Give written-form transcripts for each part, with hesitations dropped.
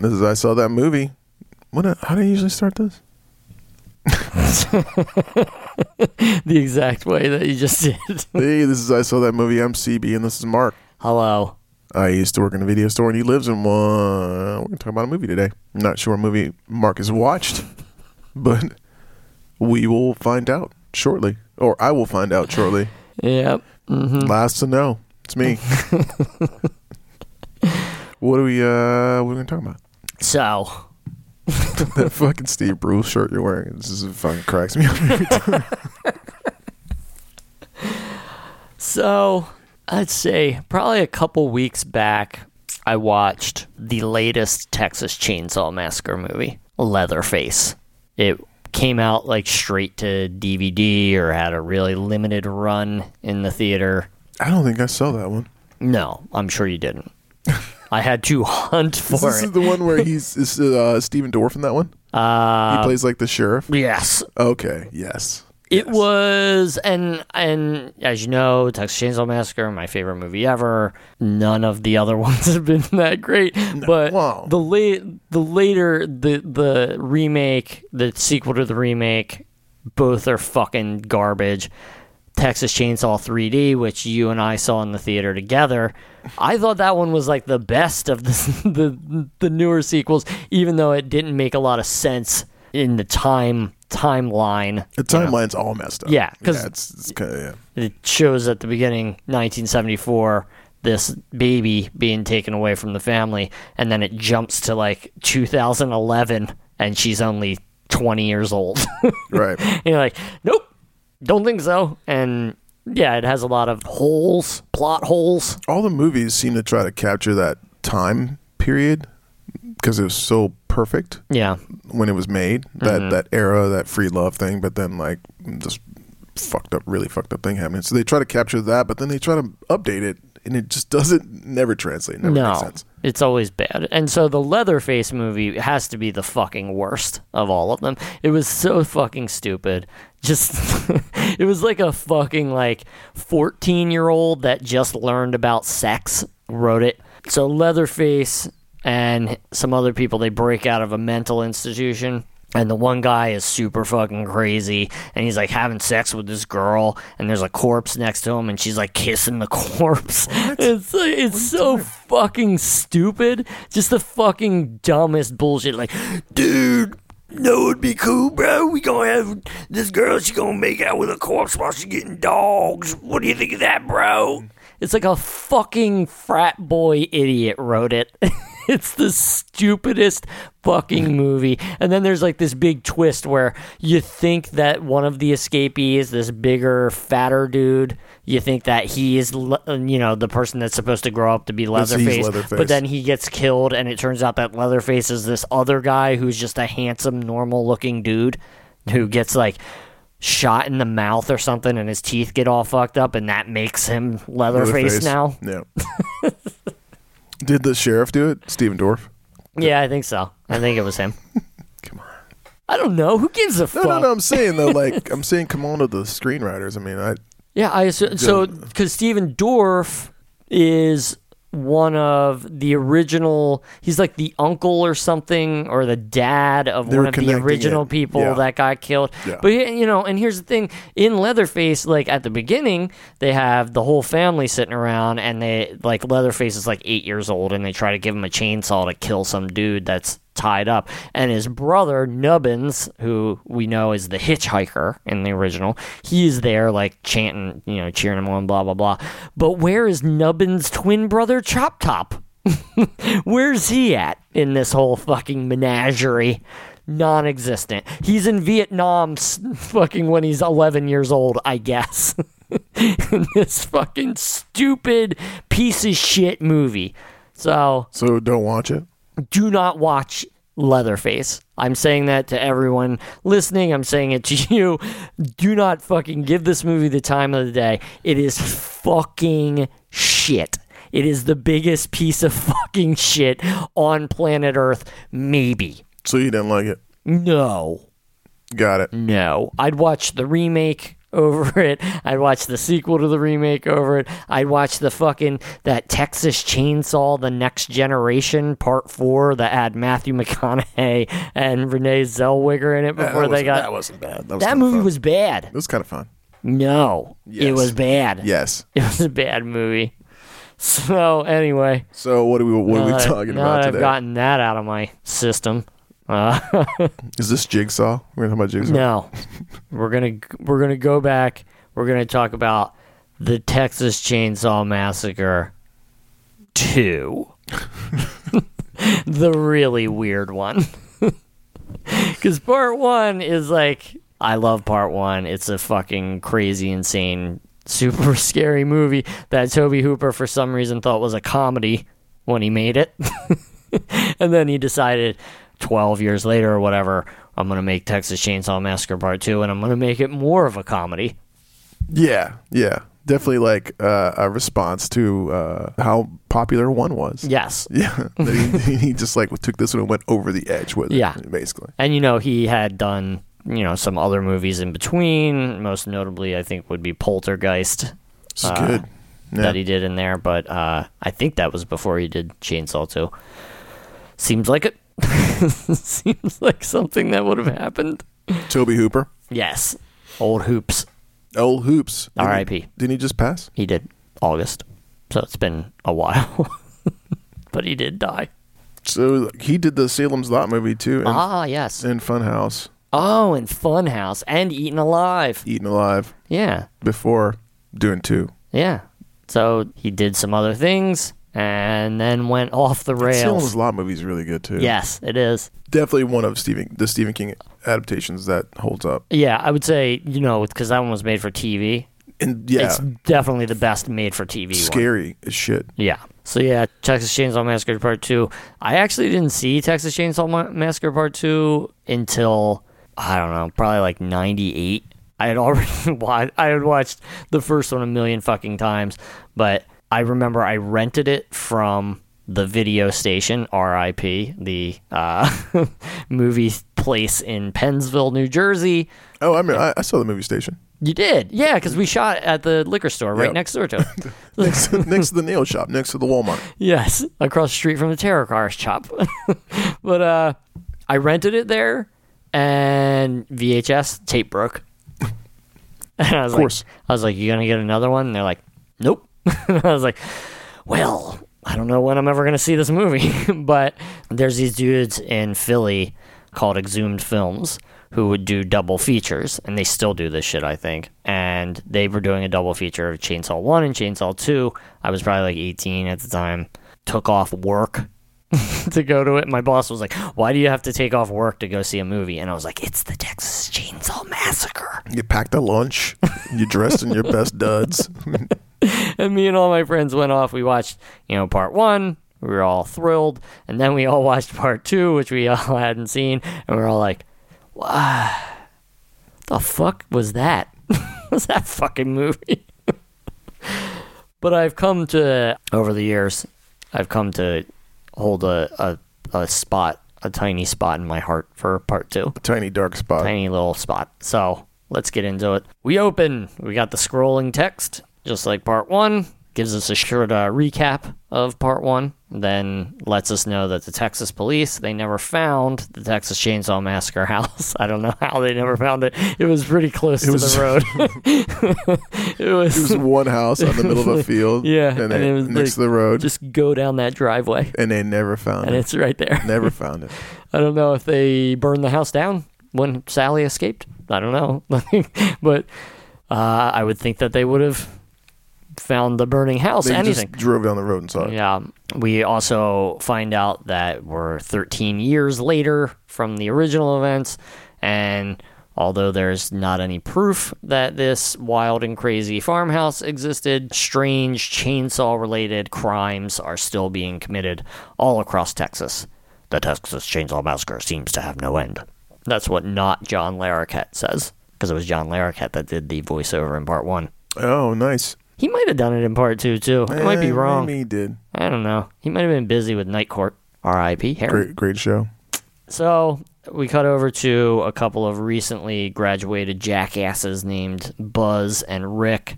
This is I Saw That Movie. How do I usually start this? The exact way that you just did. Hey, this is I Saw That Movie. I'm CB, and this is Mark. Hello. I used to work in a video store, and he lives in one. We're going to talk about a movie today. I'm not sure what movie Mark has watched, but we will find out shortly. Or I will find out shortly. Yep. Mm-hmm. Last to know. It's me. What are we going to talk about? So... that fucking Steve Bruce shirt you're wearing, this is fucking cracks me up every time. So, I'd say probably a couple weeks back, I watched the latest Texas Chainsaw Massacre movie, Leatherface. It came out like straight to DVD or had a really limited run in the theater. I don't think I saw that one. No, I'm sure you didn't. I had to hunt for it. This is the one where is Steven Dorff in that one? He plays like the sheriff? Yes. Okay, yes. It was, and as you know, Texas Chainsaw Massacre, my favorite movie ever. None of the other ones have been that great. No, but wow. the later, the remake, the sequel to the remake, both are fucking garbage. Texas Chainsaw 3D, which you and I saw in the theater together, I thought that one was like the best of the newer sequels, even though it didn't make a lot of sense in the timeline. The timeline's all messed up. Yeah, because it shows at the beginning, 1974, this baby being taken away from the family, and then it jumps to like 2011, and she's only 20 years old. Right. And you're like, nope. Don't think so. And yeah, it has a lot of holes, plot holes. All the movies seem to try to capture that time period because it was so perfect. Yeah, when it was made, that era, that free love thing. But then like this really fucked up thing happened. So they try to capture that, but then they try to update it, and it just never translate. Never makes sense. It's always bad. And so the Leatherface movie has to be the fucking worst of all of them. It was so fucking stupid. Just, it was like a fucking like 14-year-old that just learned about sex wrote it. So Leatherface and some other people, they break out of a mental institution. And the one guy is super fucking crazy, and he's like having sex with this girl, and there's a corpse next to him, and she's like kissing the corpse. What? It's so fucking stupid. Just the fucking dumbest bullshit. Like, dude, no, it'd be cool, bro. We gonna have this girl, she gonna make out with a corpse while she's getting dogs. What do you think of that, bro? It's like a fucking frat boy idiot wrote it. It's the stupidest fucking movie. And then there's like this big twist where you think that one of the escapees, this bigger, fatter dude, you think that he is, the person that's supposed to grow up to be Leatherface. But then he gets killed, and it turns out that Leatherface is this other guy who's just a handsome, normal-looking dude who gets like shot in the mouth or something, and his teeth get all fucked up, and that makes him Leatherface now. Yeah. Did the sheriff do it? Steven Dorff? Yeah, I think so. I think it was him. Come on. I don't know. Who gives a fuck? No, I'm saying, though, like, I'm saying come on to the screenwriters. I mean, so, because Steven Dorff is one of the original, he's like the uncle or something, or the dad of one of the original people that got killed. Yeah. But, and here's the thing, in Leatherface, like at the beginning, they have the whole family sitting around, and they, like, Leatherface is like 8 years old, and they try to give him a chainsaw to kill some dude that's tied up. And his brother, Nubbins, who we know is the hitchhiker in the original, he's there like chanting, cheering him on, blah, blah, blah. But where is Nubbins' twin brother, Chop Top? Where's he at in this whole fucking menagerie? Non-existent. He's in Vietnam fucking when he's 11 years old, I guess. This fucking stupid piece of shit movie. So don't watch it? Do not watch Leatherface. I'm saying that to everyone listening. I'm saying it to you. Do not fucking give this movie the time of the day. It is fucking shit. It is the biggest piece of fucking shit on planet Earth, maybe. So you didn't like it? No. Got it. No. I'd watch the remake over it. I'd watch the sequel to the remake over it. I'd watch the fucking, that Texas Chainsaw: The Next Generation Part 4 that had Matthew McConaughey and Renee Zellweger in it before they got... That wasn't bad. That movie was bad. It was kind of fun. No. Yes. It was bad. Yes. It was a bad movie. So, anyway. So, what are we talking about today? I've gotten that out of my system. Is this Jigsaw? We're gonna talk about Jigsaw? No, we're gonna go back. We're gonna talk about the Texas Chainsaw Massacre 2, the really weird one. Because part one is like, I love part one. It's a fucking crazy, insane, super scary movie that Tobe Hooper for some reason thought was a comedy when he made it, and then he decided 12 years later or whatever, I'm going to make Texas Chainsaw Massacre Part 2, and I'm going to make it more of a comedy. Yeah, yeah. Definitely like a response to how popular one was. Yes. Yeah. he just like took this one and went over the edge with it, yeah, basically. And, you know, he had done, you know, some other movies in between, most notably I think would be Poltergeist. It's good. Yeah. That he did in there, but I think that was before he did Chainsaw 2. Seems like it. Seems like something that would have happened. Tobe Hooper? Yes. Old Hoops. Old Hoops. R.I.P. Didn't he just pass? He did. August. So it's been a while. But he did die. So he did the Salem's Lot movie too. Yes. And Funhouse. Oh, and Funhouse. And Eaten Alive. Eaten Alive. Yeah. Before doing 2. Yeah. So he did some other things. And then went off the rails. Salem's Lot movie is really good too. Yes, it is. Definitely one of the Stephen King adaptations that holds up. Yeah, I would say, you know, because that one was made for TV. And yeah, it's definitely the best made for TV. Scary one. As shit. Yeah. So yeah, Texas Chainsaw Massacre Part 2. I actually didn't see Texas Chainsaw Massacre Part 2 until, I don't know, probably like 98. I had watched the first one a million fucking times, but I remember I rented it from the video station, RIP, the movie place in Pennsville, New Jersey. Oh, I mean, I saw the movie station. You did? Yeah, because we shot at the liquor store right next door to it. next to the nail shop, next to the Walmart. Yes, across the street from the tarot card shop. But I rented it there, and VHS tape broke. And I was like, you going to get another one? And they're like, nope. I was like, well, I don't know when I'm ever going to see this movie, but there's these dudes in Philly called Exhumed Films who would do double features, and they still do this shit, I think, and they were doing a double feature of Chainsaw 1 and Chainsaw 2. I was probably like 18 at the time, took off work to go to it. My boss was like, why do you have to take off work to go see a movie? And I was like, it's the Texas Chainsaw Massacre. You packed a lunch, you dressed in your best duds. And me and all my friends went off. We watched, you know, part one. We were all thrilled. And then we all watched part two, which we all hadn't seen. And we were all like, what the fuck was that? Was that fucking movie? But I've come to, over the years, I've come to hold a spot, a tiny spot in my heart for part two. A tiny dark spot. Tiny little spot. So let's get into it. We open. We got the scrolling text. Just like part one, gives us a short recap of part one, then lets us know that the Texas police, they never found the Texas Chainsaw Massacre house. I don't know how they never found it. It was pretty close to the road. It was one house on the middle of a field, yeah, and it was next to the road. Just go down that driveway. And they never found it. And it's right there. Never found it. I don't know if they burned the house down when Sally escaped. I don't know. But I would think that they would have found the burning house. They anything. Just drove down the road and saw it. Yeah. We also find out that we're 13 years later from the original events, and although there's not any proof that this wild and crazy farmhouse existed, strange chainsaw-related crimes are still being committed all across Texas. The Texas Chainsaw Massacre seems to have no end. That's what not John Larroquette says, because it was John Larroquette that did the voiceover in part one. Oh, nice. He might have done it in part two, too. I might be wrong. Maybe he did. I don't know. He might have been busy with Night Court. R.I.P. Harry. Great show. So we cut over to a couple of recently graduated jackasses named Buzz and Rick,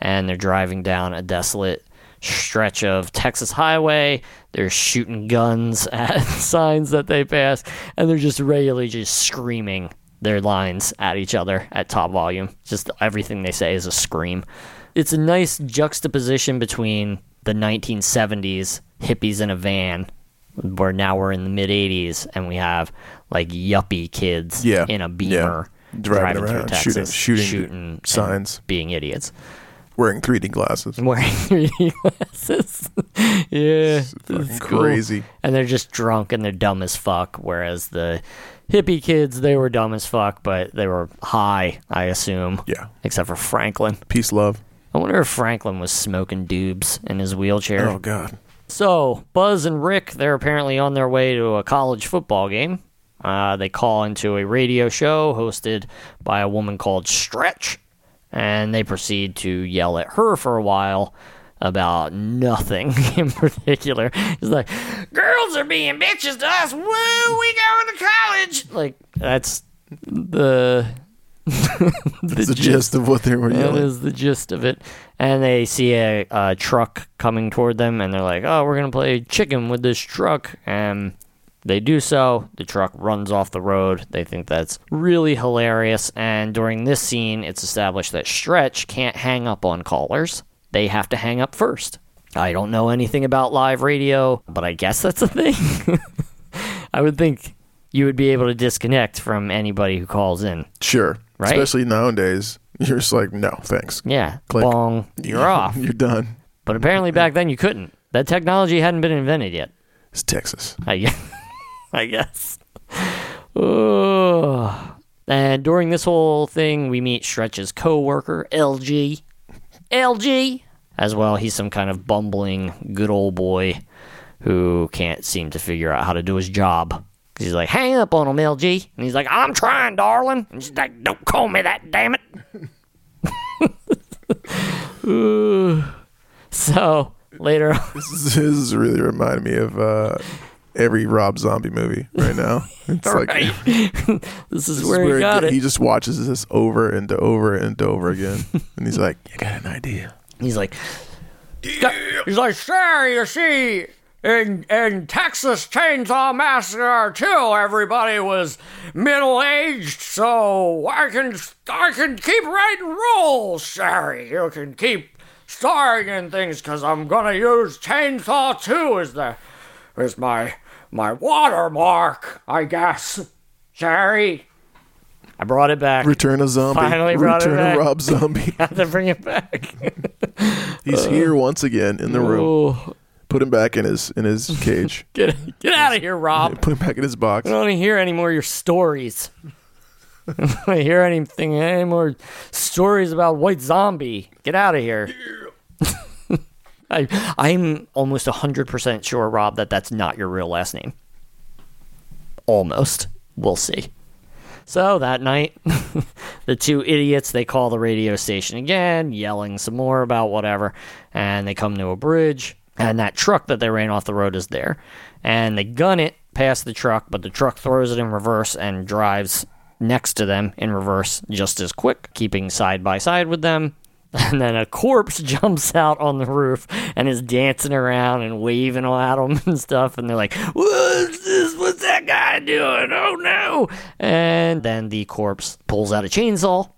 and they're driving down a desolate stretch of Texas highway. They're shooting guns at signs that they pass, and they're just regularly just screaming their lines at each other at top volume. Just everything they say is a scream. It's a nice juxtaposition between the 1970s hippies in a van, where now we're in the mid-80s and we have like yuppie kids in a Beamer driving around through Texas, shooting signs, being idiots. Wearing 3D glasses. Yeah. It's crazy. Cool. And they're just drunk and they're dumb as fuck, whereas the hippie kids, they were dumb as fuck, but they were high, I assume. Yeah. Except for Franklin. Peace, love. I wonder if Franklin was smoking doobs in his wheelchair. Oh, God. So, Buzz and Rick, they're apparently on their way to a college football game. They call into a radio show hosted by a woman called Stretch, and they proceed to yell at her for a while about nothing in particular. It's like, girls are being bitches to us. Woo, we going to college. Like, that's the... That's the gist of what they were yelling. That is the gist of it. And they see a truck coming toward them, and they're like, oh, we're going to play chicken with this truck. And they do so. The truck runs off the road. They think that's really hilarious. And during this scene, it's established that Stretch can't hang up on callers. They have to hang up first. I don't know anything about live radio, but I guess that's a thing. I would think you would be able to disconnect from anybody who calls in. Sure. Right? Especially nowadays. You're just like, no, thanks. Yeah. Click. Bong. You're off. You're done. But apparently back then you couldn't. That technology hadn't been invented yet. It's Texas. I guess. Oh. And during this whole thing, we meet Stretch's co-worker, LG. LG! As well, he's some kind of bumbling good old boy who can't seem to figure out how to do his job. She's like, hang up on him, LG. And he's like, I'm trying, darling. And she's like, don't call me that, damn it. So, later on. This is really reminding me of every Rob Zombie movie right now. It's like, this is where he got it. He just watches this over and over and over again. And he's like, I got an idea. He's like, sir, you see. In Texas Chainsaw Massacre 2, everybody was middle-aged, so I can keep writing rules, Sherry. You can keep starring in things, because I'm going to use Chainsaw 2 as my watermark, I guess, Sherry. I brought it back. Return a zombie. Finally brought it back. Return a Rob Zombie. Got to bring it back. He's here once again in the room. Put him back in his cage. Get out of here, Rob. Put him back in his box. I don't want to hear any more of your stories. I don't want to hear any more stories about White Zombie. Get out of here. Yeah. I'm almost 100% sure, Rob, that's not your real last name. Almost. We'll see. So that night, the two idiots, they call the radio station again, yelling some more about whatever, and they come to a bridge. And that truck that they ran off the road is there. And they gun it past the truck, but the truck throws it in reverse and drives next to them in reverse just as quick, keeping side by side with them. And then a corpse jumps out on the roof and is dancing around and waving at them and stuff. And they're like, what's this? What's that guy doing? Oh, no. And then the corpse pulls out a chainsaw,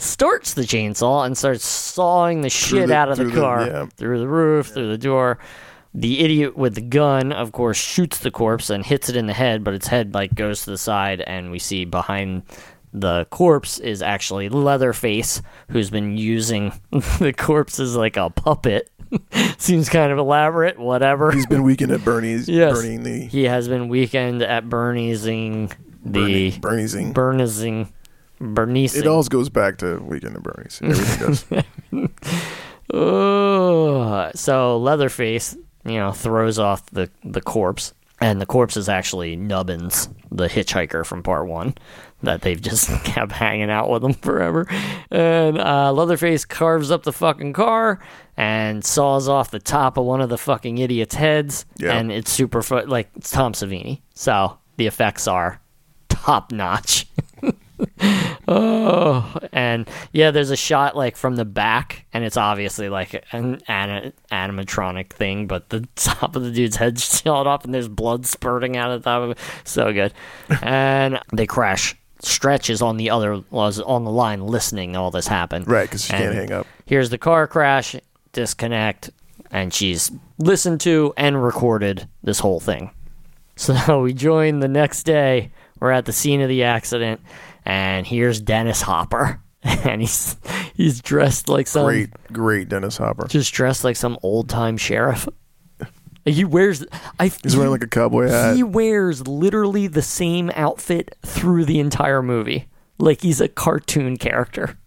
starts the chainsaw, and starts sawing the shit out of the car. Through the roof, through the door. The idiot with the gun, of course, shoots the corpse and hits it in the head, but its head goes to the side, and we see behind the corpse is actually Leatherface, who's been using the corpse as a puppet. Seems kind of elaborate, whatever. He's been weekend at Bernie's. Yes, he has been weekend at Bernie's. It all goes back to weekend at Bernie's. Everything does. So Leatherface, throws off the corpse. And the corpse is actually Nubbins, the hitchhiker from part one, that they've just kept hanging out with them forever. And Leatherface carves up the fucking car and saws off the top of one of the fucking idiots' heads. Yeah. And it's Tom Savini. So the effects are top notch. Oh, and yeah, there's a shot like from the back, and it's obviously like an animatronic thing, but the top of the dude's head's shot off, and there's blood spurting out of the top of it. So good. And they crash. Stretch is on the other, was on the line listening all this happen. Right, because she can't hang up. Here's the car crash, disconnect, and she's listened to and recorded this whole thing. So we join the next day. We're at the scene of the accident, and here's Dennis Hopper. And he's dressed like some... Great Dennis Hopper. Just dressed like some old-time sheriff. He wears... He's wearing like a cowboy hat. He wears literally the same outfit through the entire movie. Like he's a cartoon character.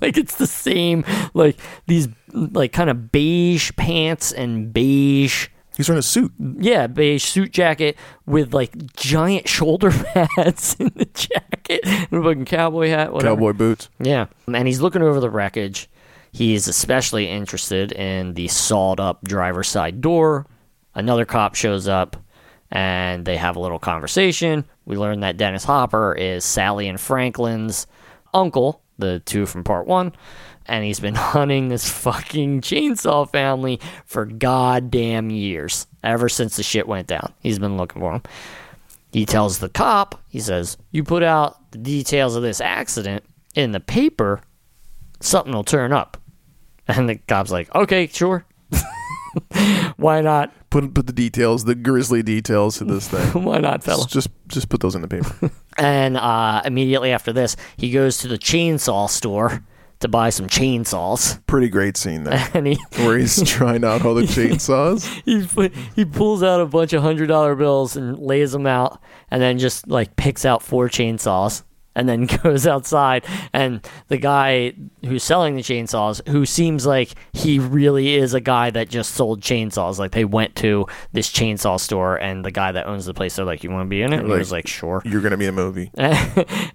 Like it's the same, like these like kind of beige pants and beige... He's wearing a suit. Yeah, beige suit jacket with like giant shoulder pads in the jacket. And a fucking cowboy hat. Whatever. Cowboy boots. Yeah. And he's looking over the wreckage. He's especially interested in the sawed up driver's side door. Another cop shows up and they have a little conversation. We learn that Dennis Hopper is Sally and Franklin's uncle, the two from part one. And he's been hunting this fucking chainsaw family for goddamn years. Ever since the shit went down. He's been looking for them. He tells the cop, he says, you put out the details of this accident in the paper, something will turn up. And the cop's like, okay, sure. Why not? Put the details, the grisly details to this thing. Why not, fella? Just put those in the paper. And immediately after this, he goes to the chainsaw store to buy some chainsaws. Pretty great scene there, and where he's trying out all the chainsaws. He pulls out a bunch of $100 bills and lays them out, and then just like picks out 4 chainsaws, and then goes outside. And the guy who's selling the chainsaws, who seems like he really is a guy that just sold chainsaws, like they went to this chainsaw store, and the guy that owns the place, they're like, you want to be in it? And like, he was like, sure. You're going to be in a movie.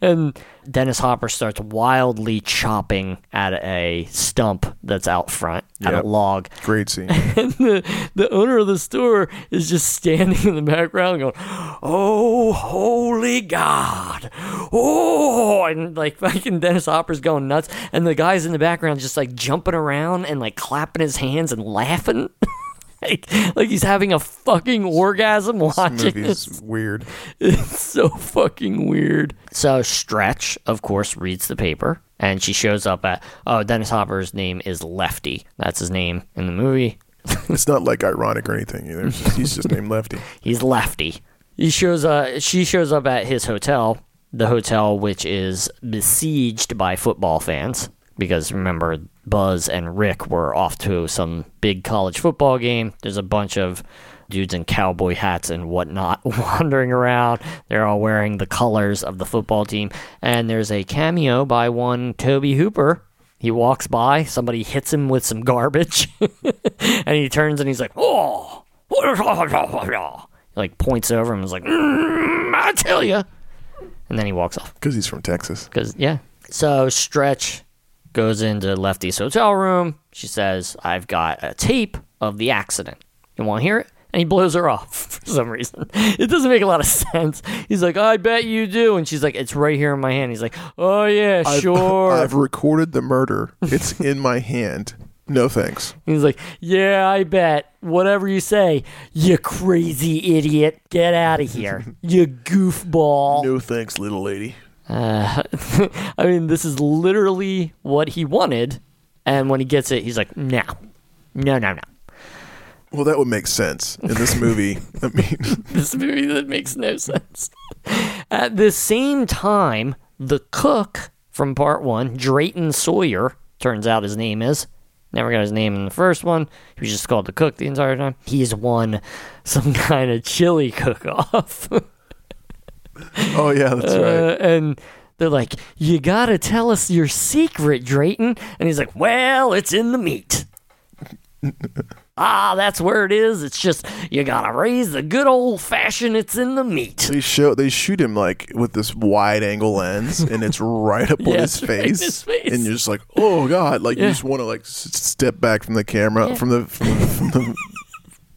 And Dennis Hopper starts wildly chopping at a stump that's out front, yep, at a log. Great scene. And the owner of the store is just standing in the background going, oh, holy God. Oh, and like fucking Dennis Hopper's going nuts, and the guy's in the background just like jumping around and like clapping his hands and laughing. like he's having a fucking orgasm watching this. This movie's weird. It's so fucking weird. So Stretch, of course, reads the paper, and she shows up at, oh, Dennis Hopper's name is Lefty. That's his name in the movie. It's not like ironic or anything either. He's just named Lefty. He's Lefty. She shows up at his hotel. The hotel, which is besieged by football fans, because remember, Buzz and Rick were off to some big college football game. There's a bunch of dudes in cowboy hats and whatnot wandering around. They're all wearing the colors of the football team. And there's a cameo by one Tobe Hooper. He walks by, somebody hits him with some garbage, and he turns and he's like, oh, like points over him and is like, I tell you. And then he walks off. Because he's from Texas. Because, yeah. So Stretch goes into Lefty's hotel room. She says, I've got a tape of the accident. You want to hear it? And he blows her off for some reason. It doesn't make a lot of sense. He's like, I bet you do. And she's like, it's right here in my hand. He's like, oh, yeah, sure. I've recorded the murder. It's in my hand. No thanks. He's like, yeah, I bet. Whatever you say, you crazy idiot. Get out of here, you goofball. No thanks, little lady. I mean, this is literally what he wanted. And when he gets it, he's like, no. No. Well, that would make sense in this movie. I mean, this movie that makes no sense. At the same time, the cook from part one, Drayton Sawyer, turns out his name is. Never got his name in the first one. He was just called the cook the entire time. He's won some kind of chili cook-off. Oh, yeah, that's right. And they're like, you got to tell us your secret, Drayton. And he's like, well, it's in the meat. That's where it is. It's just, you got to raise the good old-fashioned, it's in the meat. They shoot him, like, with this wide-angle lens, and it's right up on his face. Right in his face. And you're just like, oh, God. Like, you just want to, like, step back from the camera, from the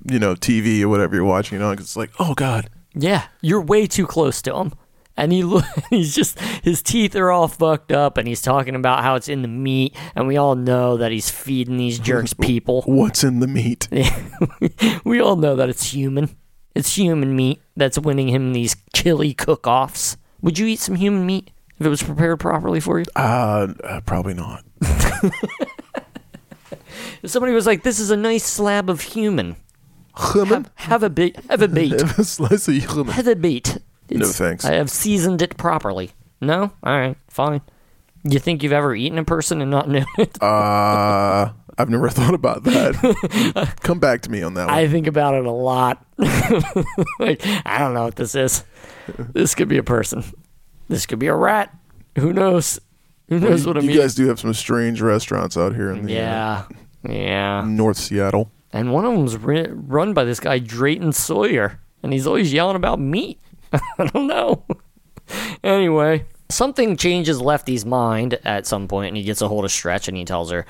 TV or whatever you're watching, you know, because it's like, oh, God. Yeah, you're way too close to him. and he's just, his teeth are all fucked up, and he's talking about how it's in the meat, and we all know that he's feeding these jerks people. What's in the meat? We all know that it's human. It's human meat that's winning him these chili cook-offs. Would you eat some human meat if it was prepared properly for you? Probably not. If somebody was like, "This is a nice slab of human. Human? Have a bit. Have a bite. Have a slice of human. Have a bite." No thanks. I have seasoned it properly. No? All right. Fine. You think you've ever eaten a person and not known it? I've never thought about that. Come back to me on that one. I think about it a lot. Like, I don't know what this is. This could be a person. This could be a rat. Who knows? Who knows what I'm eating? You guys do have some strange restaurants out here in the North Seattle. And one of them's run by this guy, Drayton Sawyer. And he's always yelling about meat. I don't know. Anyway, something changes Lefty's mind at some point, and he gets a hold of Stretch, and he tells her,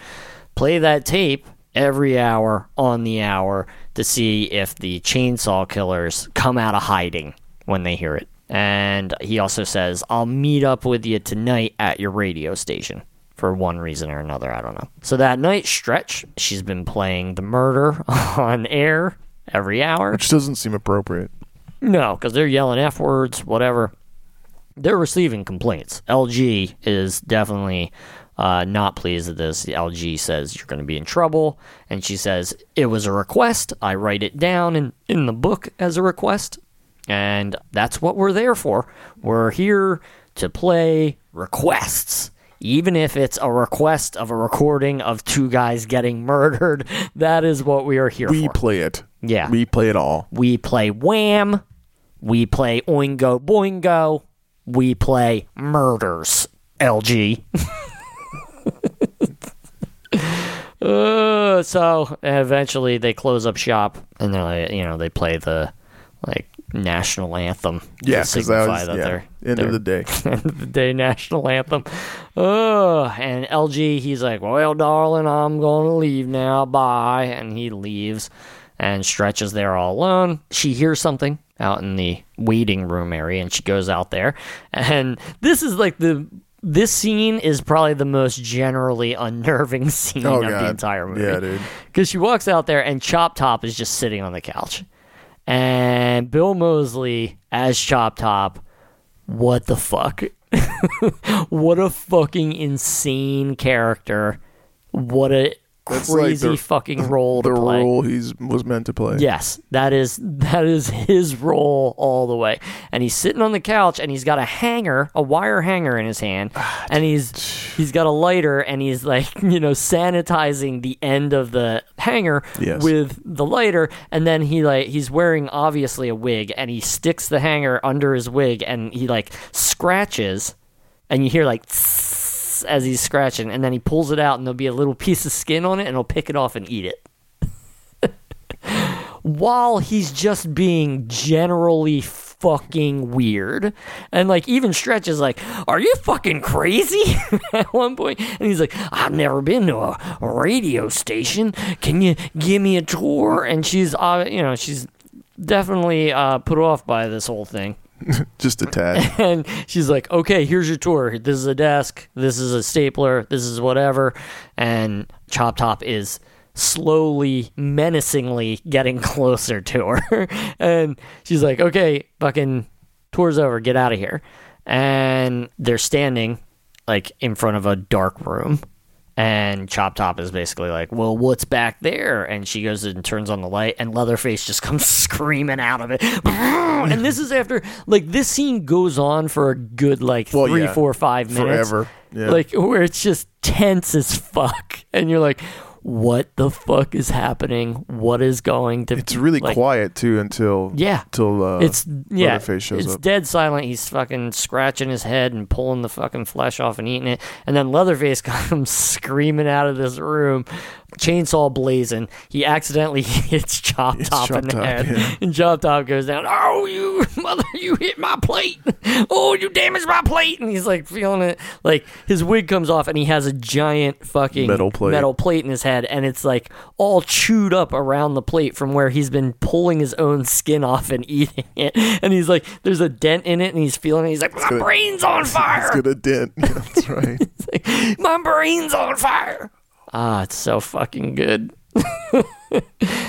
play that tape every hour on the hour to see if the chainsaw killers come out of hiding when they hear it. And he also says, I'll meet up with you tonight at your radio station for one reason or another. I don't know. So that night, Stretch, she's been playing the murder on air every hour. Which doesn't seem appropriate. No, because they're yelling F words, whatever. They're receiving complaints. LG is definitely not pleased at this. LG says, you're going to be in trouble. And she says, it was a request. I write it down in the book as a request. And that's what we're there for. We're here to play requests. Even if it's a request of a recording of two guys getting murdered, that is what we are here for. We play it. Yeah. We play it all. We play Wham. We play Oingo Boingo. We play Murders, LG. So eventually they close up shop, and they're like, they play the national anthem. Yeah, because end of the day national anthem. And LG, he's like, well, darling, I'm gonna leave now. Bye, and he leaves. And Stretch is there all alone. She hears something out in the waiting room area, and she goes out there. And this is this scene is probably the most generally unnerving scene of the entire movie. Yeah, dude. Because she walks out there, and Chop Top is just sitting on the couch. And Bill Moseley as Chop Top, what the fuck? What a fucking insane character. What a crazy fucking role to play. The role he was meant to play. Yes, that is his role all the way. And he's sitting on the couch, and he's got a wire hanger in his hand, and he's got a lighter, and he's sanitizing the end of the hanger with the lighter, and then he's wearing obviously a wig, and he sticks the hanger under his wig, and he scratches, and you hear tss, as he's scratching, and then he pulls it out, and there'll be a little piece of skin on it, and he'll pick it off and eat it. While he's just being generally fucking weird. And even Stretch is like, are you fucking crazy? At one point. And he's like, I've never been to a radio station. Can you give me a tour? And she's she's definitely put off by this whole thing. Just a tad. And she's like, okay, here's your tour. This is a desk. This is a stapler. This is whatever. And Chop Top is slowly, menacingly getting closer to her. And she's like, okay, fucking tour's over. Get out of here. And they're standing in front of a dark room. And Chop Top is basically like, well, what's back there? And she goes and turns on the light, and Leatherface just comes screaming out of it. And this is after, this scene goes on for a good, 3, 4, 5 minutes. Forever. Yeah. Where it's just tense as fuck. And you're like, what the fuck is happening? What is going to... It's really quiet, too, until... Yeah. Until Leatherface shows up. It's dead silent. He's fucking scratching his head and pulling the fucking flesh off and eating it. And then Leatherface comes screaming out of this room, chainsaw blazing. He accidentally hits Chop Top in the head. Yeah. And Chop Top goes down, oh, you mother, you hit my plate. Oh, you damaged my plate. And he's, feeling it. His wig comes off, and he has a giant fucking... Metal plate in his head. head, and it's like all chewed up around the plate from where he's been pulling his own skin off and eating it. And he's like, there's a dent in it, and he's feeling it. He's like, my brain's on fire. It's got a dent. Yeah, that's right. It's like, my brain's on fire. Ah, it's so fucking good.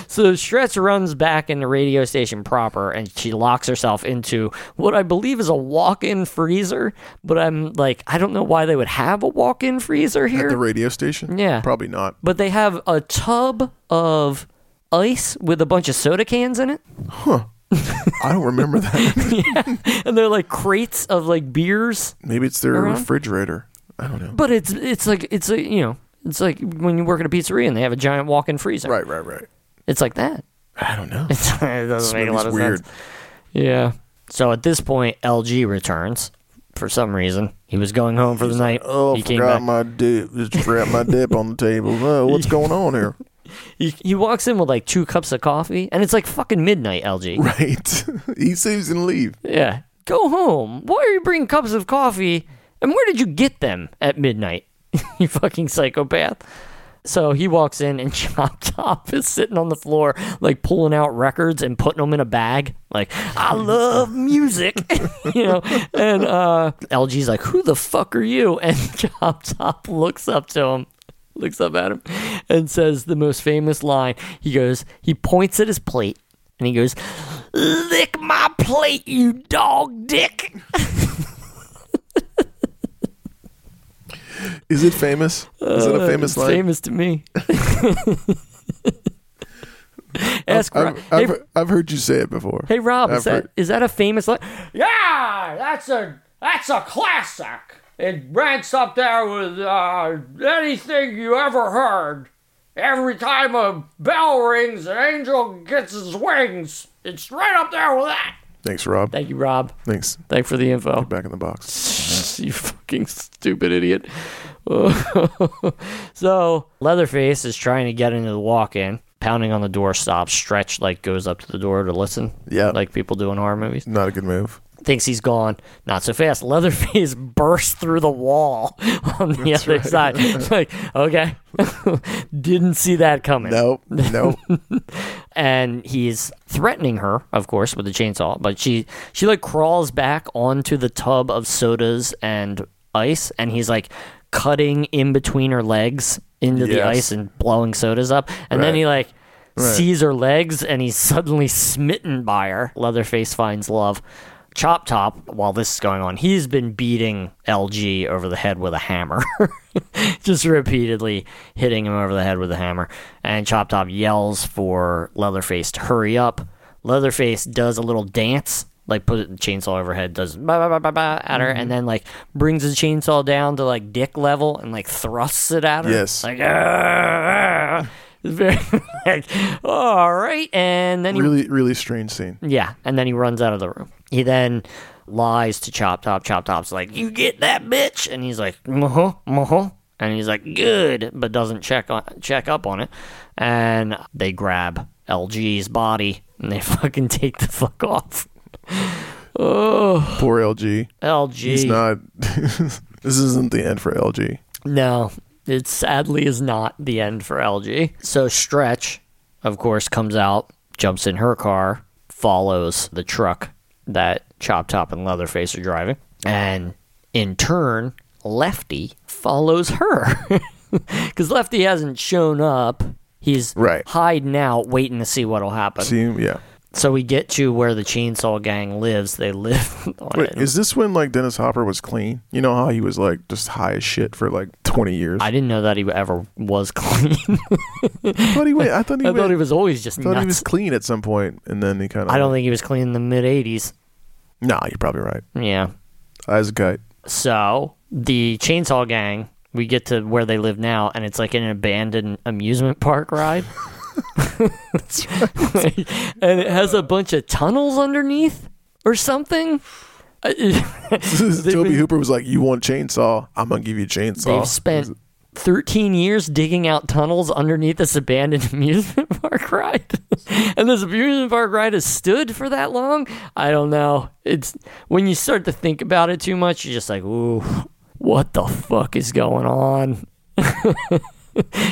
So Stretch runs back in the radio station proper, and she locks herself into what I believe is a walk-in freezer, but I'm like, I don't know why they would have a walk-in freezer here. At the radio station? Yeah. Probably not. But they have a tub of ice with a bunch of soda cans in it. Huh. I don't remember that. Yeah. And they're like crates of like beers. Maybe it's their refrigerator. I don't know. But it's like, you know. It's like when you work at a pizzeria and they have a giant walk-in freezer. Right. It's like that. I don't know. It doesn't make a lot of sense. Yeah. So at this point, LG returns for some reason. He was going home for the night. Oh, forgot my dip on the table. Oh, what's going on here? He walks in with like 2 cups of coffee, and it's like fucking midnight, LG. Right. He says he's going to leave. Yeah. Go home. Why are you bringing cups of coffee? And where did you get them at midnight? You fucking psychopath. So he walks in, and Chop Top is sitting on the floor, like pulling out records and putting them in a bag. Like, I love music, you know. And LG's like, who the fuck are you? And Chop Top looks up at him, and says the most famous line. He goes, he points at his plate, and he goes, lick my plate, you dog dick. Is it famous? Is it a famous line? It's famous to me. Ask Rob. I've heard you say it before. Hey, Rob, is that a famous line? Yeah, that's a classic. It ranks up there with anything you ever heard. Every time a bell rings, an angel gets his wings. It's right up there with that. Thanks, Rob. Thank you, Rob. Thanks for the info. Get back in the box. You fucking stupid idiot. So Leatherface is trying to get into the walk-in, pounding on the door, stops. Stretch like goes up to the door to listen. Yeah. Like people do in horror movies. Not a good move. Thinks he's gone. Not so fast. Leatherface bursts through the wall on the other side. It's like, okay. Didn't see that coming. Nope. And he's threatening her, of course, with the chainsaw, but she like crawls back onto the tub of sodas and ice, and he's like cutting in between her legs into the ice and blowing sodas up. And then he like sees her legs, and he's suddenly smitten by her. Leatherface finds love. Chop Top, while this is going on, he's been beating LG over the head with a hammer. Just repeatedly hitting him over the head with a hammer. And Chop Top yells for Leatherface to hurry up. Leatherface does a little dance, like put the chainsaw overhead, does bah, bah, bah, bah, bah, at her, and then like brings the chainsaw down to like dick level and like thrusts it at her. Yes. Like, ah. Very like, all right, and then really strange scene. Yeah, and then he runs out of the room. He then lies to Chop Top. Chop Top's like, "You get that bitch?" And he's like, and he's like, "Good," but doesn't check up on it. And they grab LG's body and they fucking take the fuck off. Oh, poor LG. He's not. This isn't the end for LG. No. It sadly is not the end for LG. So Stretch, of course, comes out, jumps in her car, follows the truck that Chop Top and Leatherface are driving, and in turn, Lefty follows her. Because Lefty hasn't shown up. He's hiding out, waiting to see what'll happen. So we get to where the Chainsaw Gang lives. They live on it. Is this when, like, Dennis Hopper was clean? You know how he was, like, just high as shit for, like, 20 years? I didn't know that he ever was clean. I thought he was always just nuts. I thought he was clean at some point, and then he kind of... I don't think he was clean in the mid-'80s. Nah, you're probably right. Yeah. Eyes a kite. So, the Chainsaw Gang, we get to where they live now, and it's, like, in an abandoned amusement park ride. That's right. And it has a bunch of tunnels underneath or something. Tobe Hooper was like, you want chainsaw? I'm going to give you a chainsaw. They've spent 13 years digging out tunnels underneath this abandoned amusement park ride. And this amusement park ride has stood for that long? I don't know. It's when you start to think about it too much, you're just like, ooh, what the fuck is going on?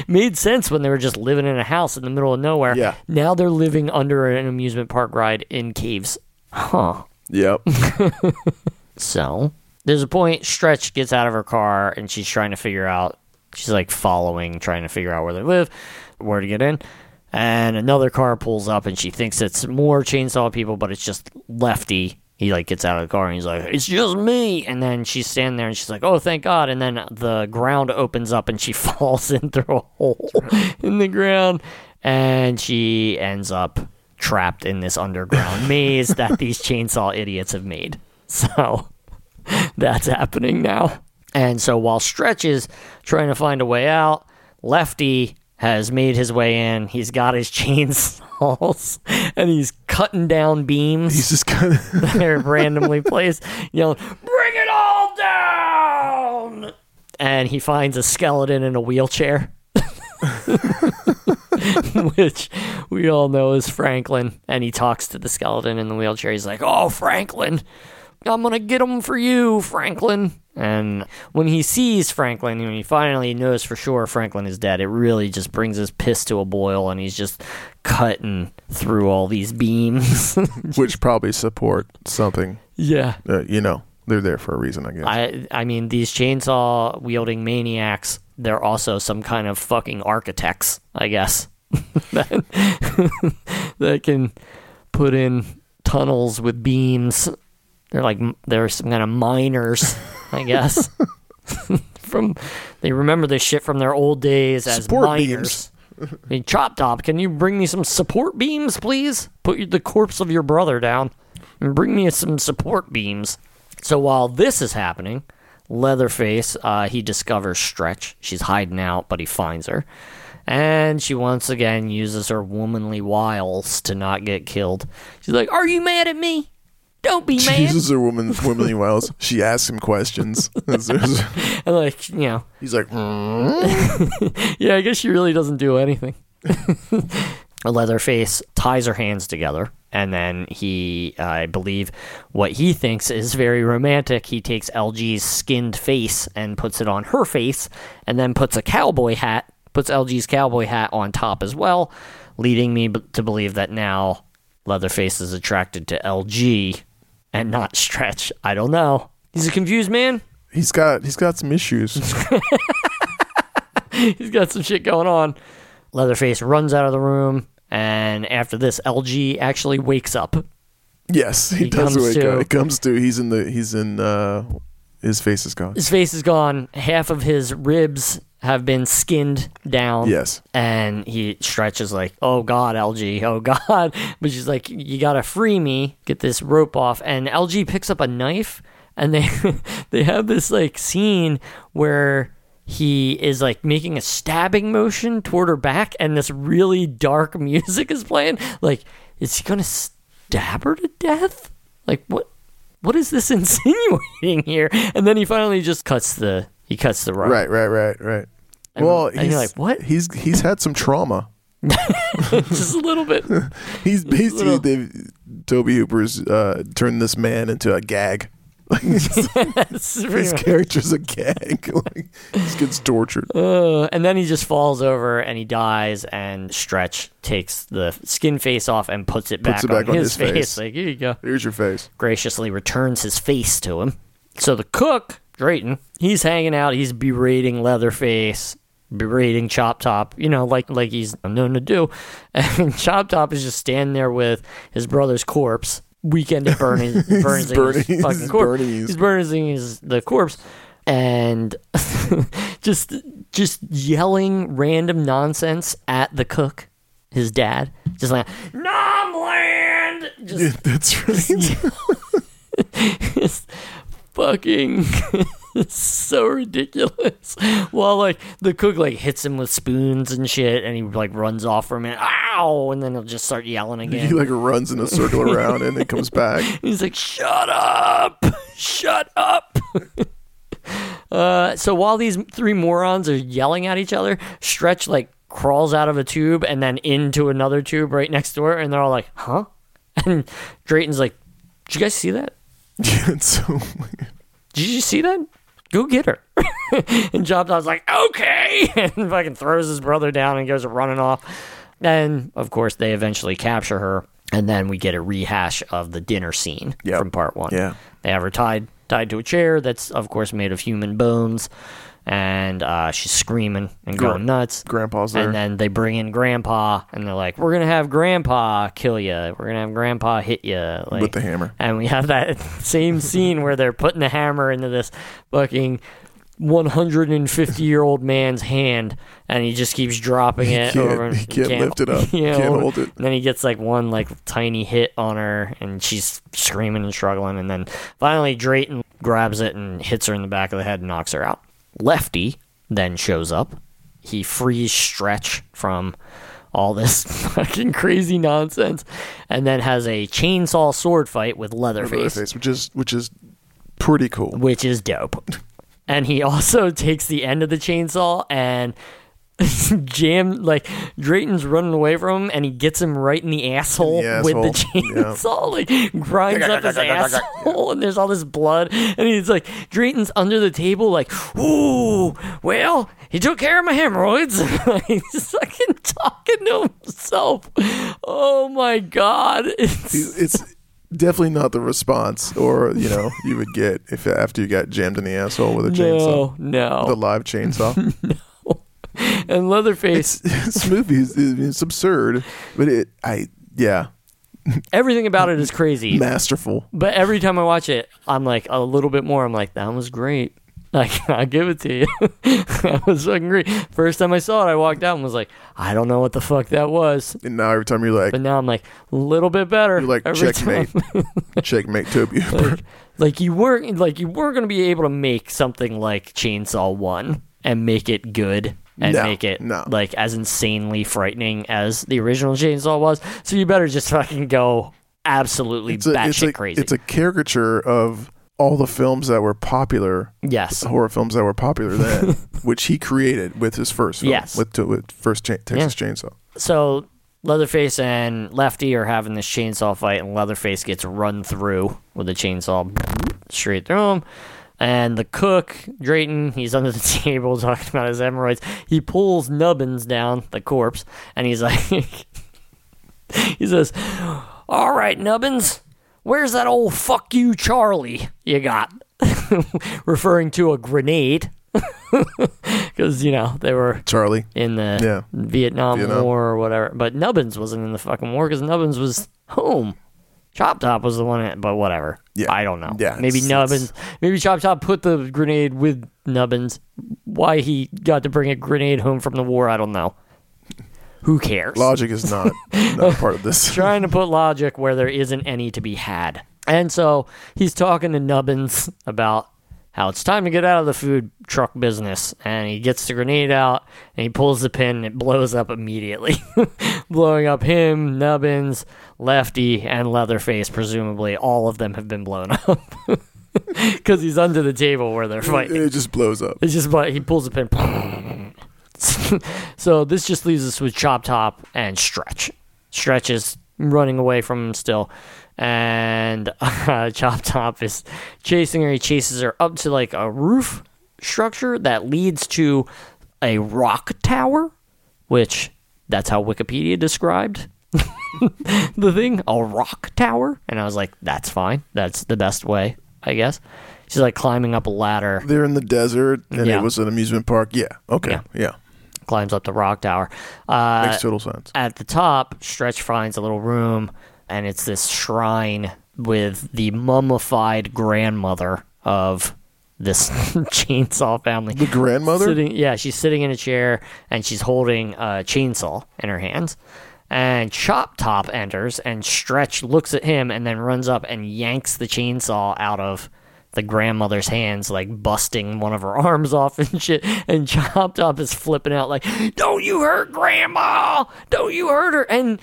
made sense when they were just living in a house in the middle of nowhere. Yeah. Now they're living under an amusement park ride in caves. Huh. Yep. So, there's a point Stretch gets out of her car and she's trying to figure out, she's like following, trying to figure out where they live, where to get in. And another car pulls up and she thinks it's more chainsaw people, but it's just Lefty. He like gets out of the car and he's like, it's just me. And then she's standing there and she's like, oh, thank God. And then the ground opens up and she falls in through a hole in the ground. And she ends up trapped in this underground maze that these chainsaw idiots have made. So that's happening now. And so while Stretch is trying to find a way out, Lefty has made his way in. He's got his chainsaws and he's cutting down beams. He's just kind of they're randomly placed, yelling, bring it all down! And he finds a skeleton in a wheelchair, which we all know is Franklin. And he talks to the skeleton in the wheelchair. He's like, oh, Franklin, I'm going to get him for you, Franklin. And when he sees Franklin, when he finally knows for sure Franklin is dead, it really just brings his piss to a boil, and he's just cutting through all these beams. Which probably support something. Yeah. You know, they're there for a reason, I guess. I mean, these chainsaw-wielding maniacs, they're also some kind of fucking architects, I guess, that can put in tunnels with beams. They're like, they're some kind of miners, I guess. They remember this shit from their old days as support miners. Beams. I mean, Chop Top, can you bring me some support beams, please? Put the corpse of your brother down and bring me some support beams. So while this is happening, Leatherface, he discovers Stretch. She's hiding out, but he finds her. And she once again uses her womanly wiles to not get killed. She's like, are you mad at me? Don't be mad. She's a woman, womanly wiles. She asks him questions. And like, you know. He's like, yeah, I guess she really doesn't do anything. Leatherface ties her hands together, and then he, I believe, what he thinks is very romantic. He takes LG's skinned face and puts it on her face, and then puts a cowboy hat, puts LG's cowboy hat on top as well, leading me to believe that now Leatherface is attracted to LG. And not Stretch. I don't know. He's a confused man. He's got some issues. He's got some shit going on. Leatherface runs out of the room, and after this, LG actually wakes up. Yes, he does wake up. He comes to. His face is gone. His face is gone. Half of his ribs have been skinned down. Yes. And he stretches like, oh God, LG, oh God. But she's like, you gotta free me, get this rope off. And LG picks up a knife, and they have this like scene where he is like making a stabbing motion toward her back, and this really dark music is playing. Like, is he gonna stab her to death? Like, what is this insinuating here? And then he finally just cuts the rope. Right. And, well, and you're like, what? He's had some trauma. Just a little bit. He's basically, Tobe Hooper's turned this man into a gag. His character's a gag. He just gets tortured. And then he just falls over and he dies, and Stretch takes the skin face off and puts it back on his face. Like, here you go. Here's your face. Graciously returns his face to him. So the cook, Drayton, he's hanging out, he's berating Leatherface, berating Chop Top, you know, like he's known to do. And Chop Top is just standing there with his brother's corpse, weekend at Bernie's, He's burning the corpse, and just yelling random nonsense at the cook, his dad, just like, Nomland! Yeah, that's right. Fucking so ridiculous. While like the cook like hits him with spoons and shit, and he like runs off for a minute, ow, and then he'll just start yelling again. He like runs in a circle around and then comes back. He's like, shut up. So while these three morons are yelling at each other, Stretch like crawls out of a tube and then into another tube right next door, and they're all like, huh? And Drayton's like, did you guys see that? Yeah, it's so weird. Did you see that? Go get her. And Chop Top's like, okay, and fucking throws his brother down and goes running off. And, of course, they eventually capture her, and then we get a rehash of the dinner scene from part one. Yeah. They have her tied to a chair that's, of course, made of human bones, and she's screaming and going nuts. Grandpa's there. And then they bring in Grandpa, and they're like, we're going to have Grandpa kill you. We're going to have Grandpa hit you. Like, with the hammer. And we have that same scene where they're putting the hammer into this fucking 150-year-old man's hand, and he just keeps dropping it over. And he can't lift it up. You know, can't hold it. And then he gets like one like tiny hit on her, and she's screaming and struggling. And then finally, Drayton grabs it and hits her in the back of the head and knocks her out. Lefty then shows up. He frees Stretch from all this fucking crazy nonsense, and then has a chainsaw sword fight with Leatherface, which is pretty cool. Which is dope. And he also takes the end of the chainsaw and Drayton's running away from him, and he gets him right in the asshole with the chainsaw. Yeah. Like, grinds up his asshole, and there's all this blood. And he's like, Drayton's under the table like, ooh, well, he took care of my hemorrhoids. He's fucking talking to himself. Oh, my God. It's definitely not the response, or you would get if after you got jammed in the asshole with a chainsaw. No, the live chainsaw. No, and Leatherface. It's movies. It's absurd, but everything about it is crazy, masterful. But every time I watch it, I'm like a little bit more. I'm like, that was great. Like, I'll give it to you. That was fucking great. First time I saw it, I walked out and was like, I don't know what the fuck that was. And now every time you're like... But now I'm like, a little bit better. You're like, checkmate. Checkmate, Tobe Hooper. Like, you weren't going to be able to make something like Chainsaw 1 and make it good and make it as insanely frightening as the original Chainsaw was. So you better just fucking go absolutely batshit crazy. It's a caricature of... all the films that were popular, yes, horror films that were popular then, which he created with his first film, Texas Chainsaw. So Leatherface and Lefty are having this chainsaw fight, and Leatherface gets run through with a chainsaw straight through him. And the cook, Drayton, he's under the table talking about his hemorrhoids. He pulls Nubbins down, the corpse, and he's like, he says, "All right, Nubbins. Where's that old fuck you Charlie you got?" Referring to a grenade. Because, they were Charlie in the Vietnam War or whatever. But Nubbins wasn't in the fucking war because Nubbins was home. Chop Top was the one, but whatever. Yeah. I don't know. Yeah, maybe Chop Top put the grenade with Nubbins. Why he got to bring a grenade home from the war, I don't know. Who cares? Logic is not part of this. Trying to put logic where there isn't any to be had. And so he's talking to Nubbins about how it's time to get out of the food truck business. And he gets the grenade out, and he pulls the pin, and it blows up immediately. Blowing up him, Nubbins, Lefty, and Leatherface, presumably. All of them have been blown up. Because he's under the table where they're fighting. It just blows up. It's just he pulls the pin. So this just leaves us with Chop Top and Stretch. Stretch is running away from him still, and Chop Top is chasing her. He chases her up to like a roof structure that leads to a rock tower, which that's how Wikipedia described the thing, a rock tower. And I was like, that's fine. That's the best way, I guess. She's like climbing up a ladder. They're in the desert, and it was an amusement park. Yeah. Okay. Yeah. Climbs up the rock tower. Makes total sense. At the top, Stretch finds a little room, and it's this shrine with the mummified grandmother of this chainsaw family. The grandmother? She's sitting in a chair, and she's holding a chainsaw in her hands. And Chop Top enters, and Stretch looks at him and then runs up and yanks the chainsaw out of the grandmother's hands, like busting one of her arms off and shit. And Chop Top is flipping out like, "Don't you hurt Grandma! Don't you hurt her!" And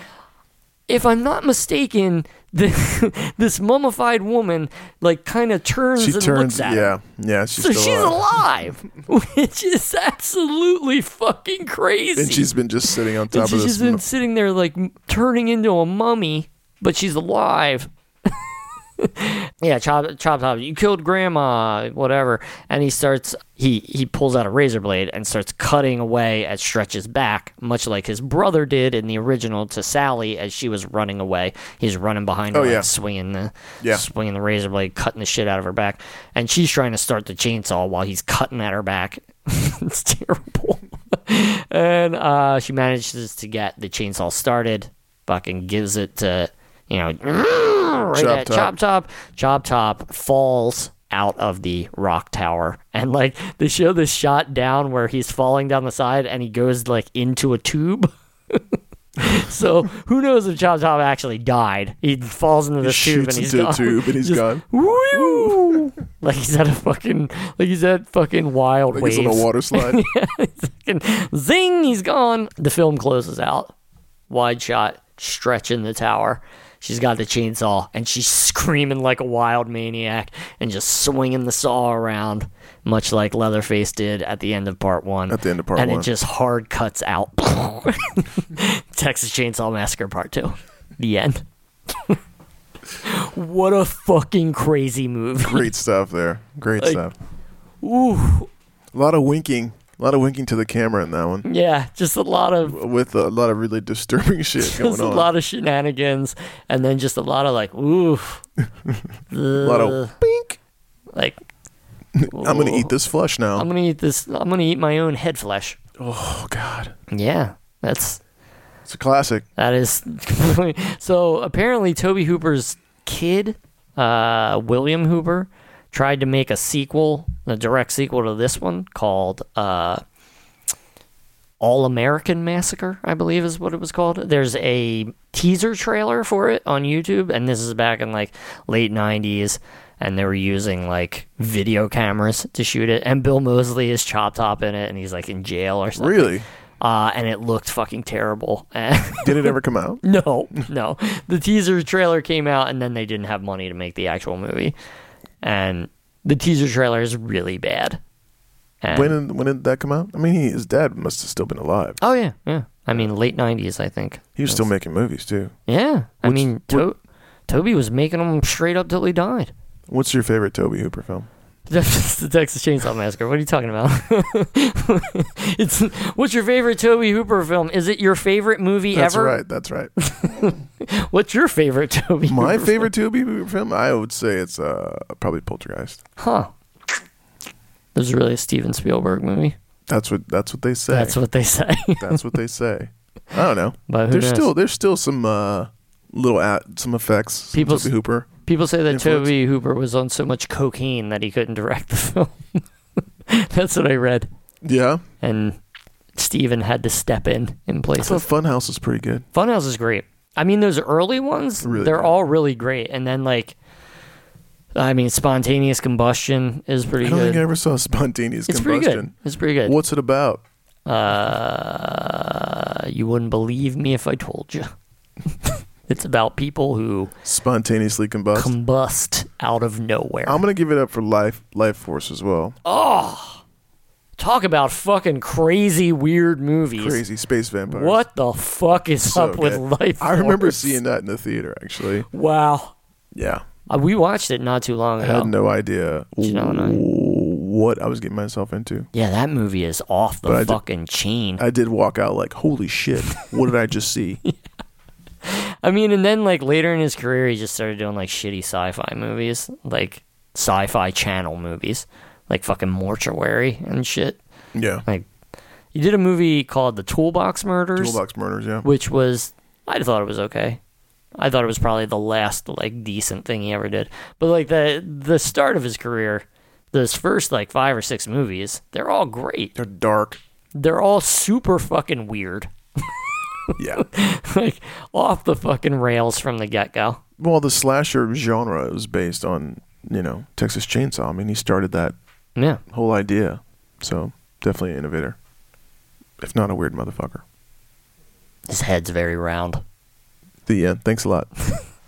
if I'm not mistaken, this mummified woman like kind of turns and looks at her. Yeah, she's alive, which is absolutely fucking crazy. And she's been just sitting on top of this. She's been sitting there like turning into a mummy, but she's alive. Yeah, Chop Top, you killed Grandma, whatever. And he starts, he pulls out a razor blade and starts cutting away at Stretch's back, much like his brother did in the original to Sally as she was running away. He's running behind her, and swinging the razor blade, cutting the shit out of her back. And she's trying to start the chainsaw while he's cutting at her back. It's terrible. And she manages to get the chainsaw started, fucking gives it to, right at Chop Top. Chop Top falls out of the rock tower, and like they show this shot down where he's falling down the side and he goes like into a tube. So who knows if Chop Top actually died? He falls into the tube, and he's gone. Woo! Like he's at a fucking, Wild Waves. He's on a water slide. Yeah, he's fucking, zing! He's gone. The film closes out. Wide shot. Stretch in the tower. She's got the chainsaw, and she's screaming like a wild maniac and just swinging the saw around, much like Leatherface did at the end of part one. And it just hard cuts out. Texas Chainsaw Massacre Part 2. The end. What a fucking crazy movie. Great stuff there. Great stuff. Ooh. A lot of winking to the camera in that one. Yeah, just a lot of... with a lot of really disturbing shit going on. Just a lot of shenanigans, and then just a lot of like, oof. A lot of bink. Like... oh, I'm going to eat this flesh now. I'm going to eat my own head flesh. Oh, God. Yeah, that's... it's a classic. That is... So, apparently, Tobe Hooper's kid, William Hooper... tried to make a direct sequel to this one called All American Massacre, I believe is what it was called. There's a teaser trailer for it on YouTube, and this is back in like late 90s, and they were using like video cameras to shoot it, and Bill Moseley is Chop Top in it, and he's like in jail or something. Really? And it looked fucking terrible. Did it ever come out? No. The teaser trailer came out, and then they didn't have money to make the actual movie. And the teaser trailer is really bad. And when did that come out? I mean, his dad must have still been alive. Oh, yeah. Yeah. I mean, late 90s, I think. He was still making movies, too. Yeah. Toby was making them straight up till he died. What's your favorite Tobe Hooper film? The Texas Chainsaw Massacre. What are you talking about? What's your favorite Tobe Hooper film? Is it your favorite movie ever? That's right. What's your favorite Tobe Hooper film? My favorite Tobe Hooper film? I would say it's probably Poltergeist. Huh. There's really a Steven Spielberg movie. That's what they say. That's what they say. I don't know. But there's still some little some effects. Tobe Hooper. People say that Tobe Hooper was on so much cocaine that he couldn't direct the film. That's what I read. Yeah. And Steven had to step in places. I thought Funhouse was pretty good. Funhouse is great. I mean, those early ones, they're all really great. And then, like, I mean, Spontaneous Combustion is pretty good. I don't think I ever saw Spontaneous Combustion. It's pretty good. What's it about? You wouldn't believe me if I told you. It's about people who spontaneously combust out of nowhere. I'm gonna give it up for Life Force as well. Oh, talk about fucking crazy, weird movies. Crazy space vampires. What the fuck is up with Life Force? I remember seeing that in the theater, actually. Wow. Yeah. We watched it not too long ago. I had no idea what I was getting myself into. Yeah, that movie is off the fucking chain. I did walk out like, holy shit, what did I just see? I mean, and then, like, later in his career, he just started doing, like, shitty sci-fi movies. Like, sci-fi channel movies. Like, fucking Mortuary and shit. Yeah. Like, he did a movie called The Toolbox Murders. Toolbox Murders, yeah. Which was, I thought it was okay. I thought it was probably the last, like, decent thing he ever did. But, like, the start of his career, those first, like, 5 or 6 movies, they're all great. They're dark. They're all super fucking weird. Yeah. Like, off the fucking rails from the get-go. Well, the slasher genre is based on, Texas Chainsaw. I mean, he started that whole idea. So, definitely an innovator. If not a weird motherfucker. His head's very round. The end. Thanks a lot.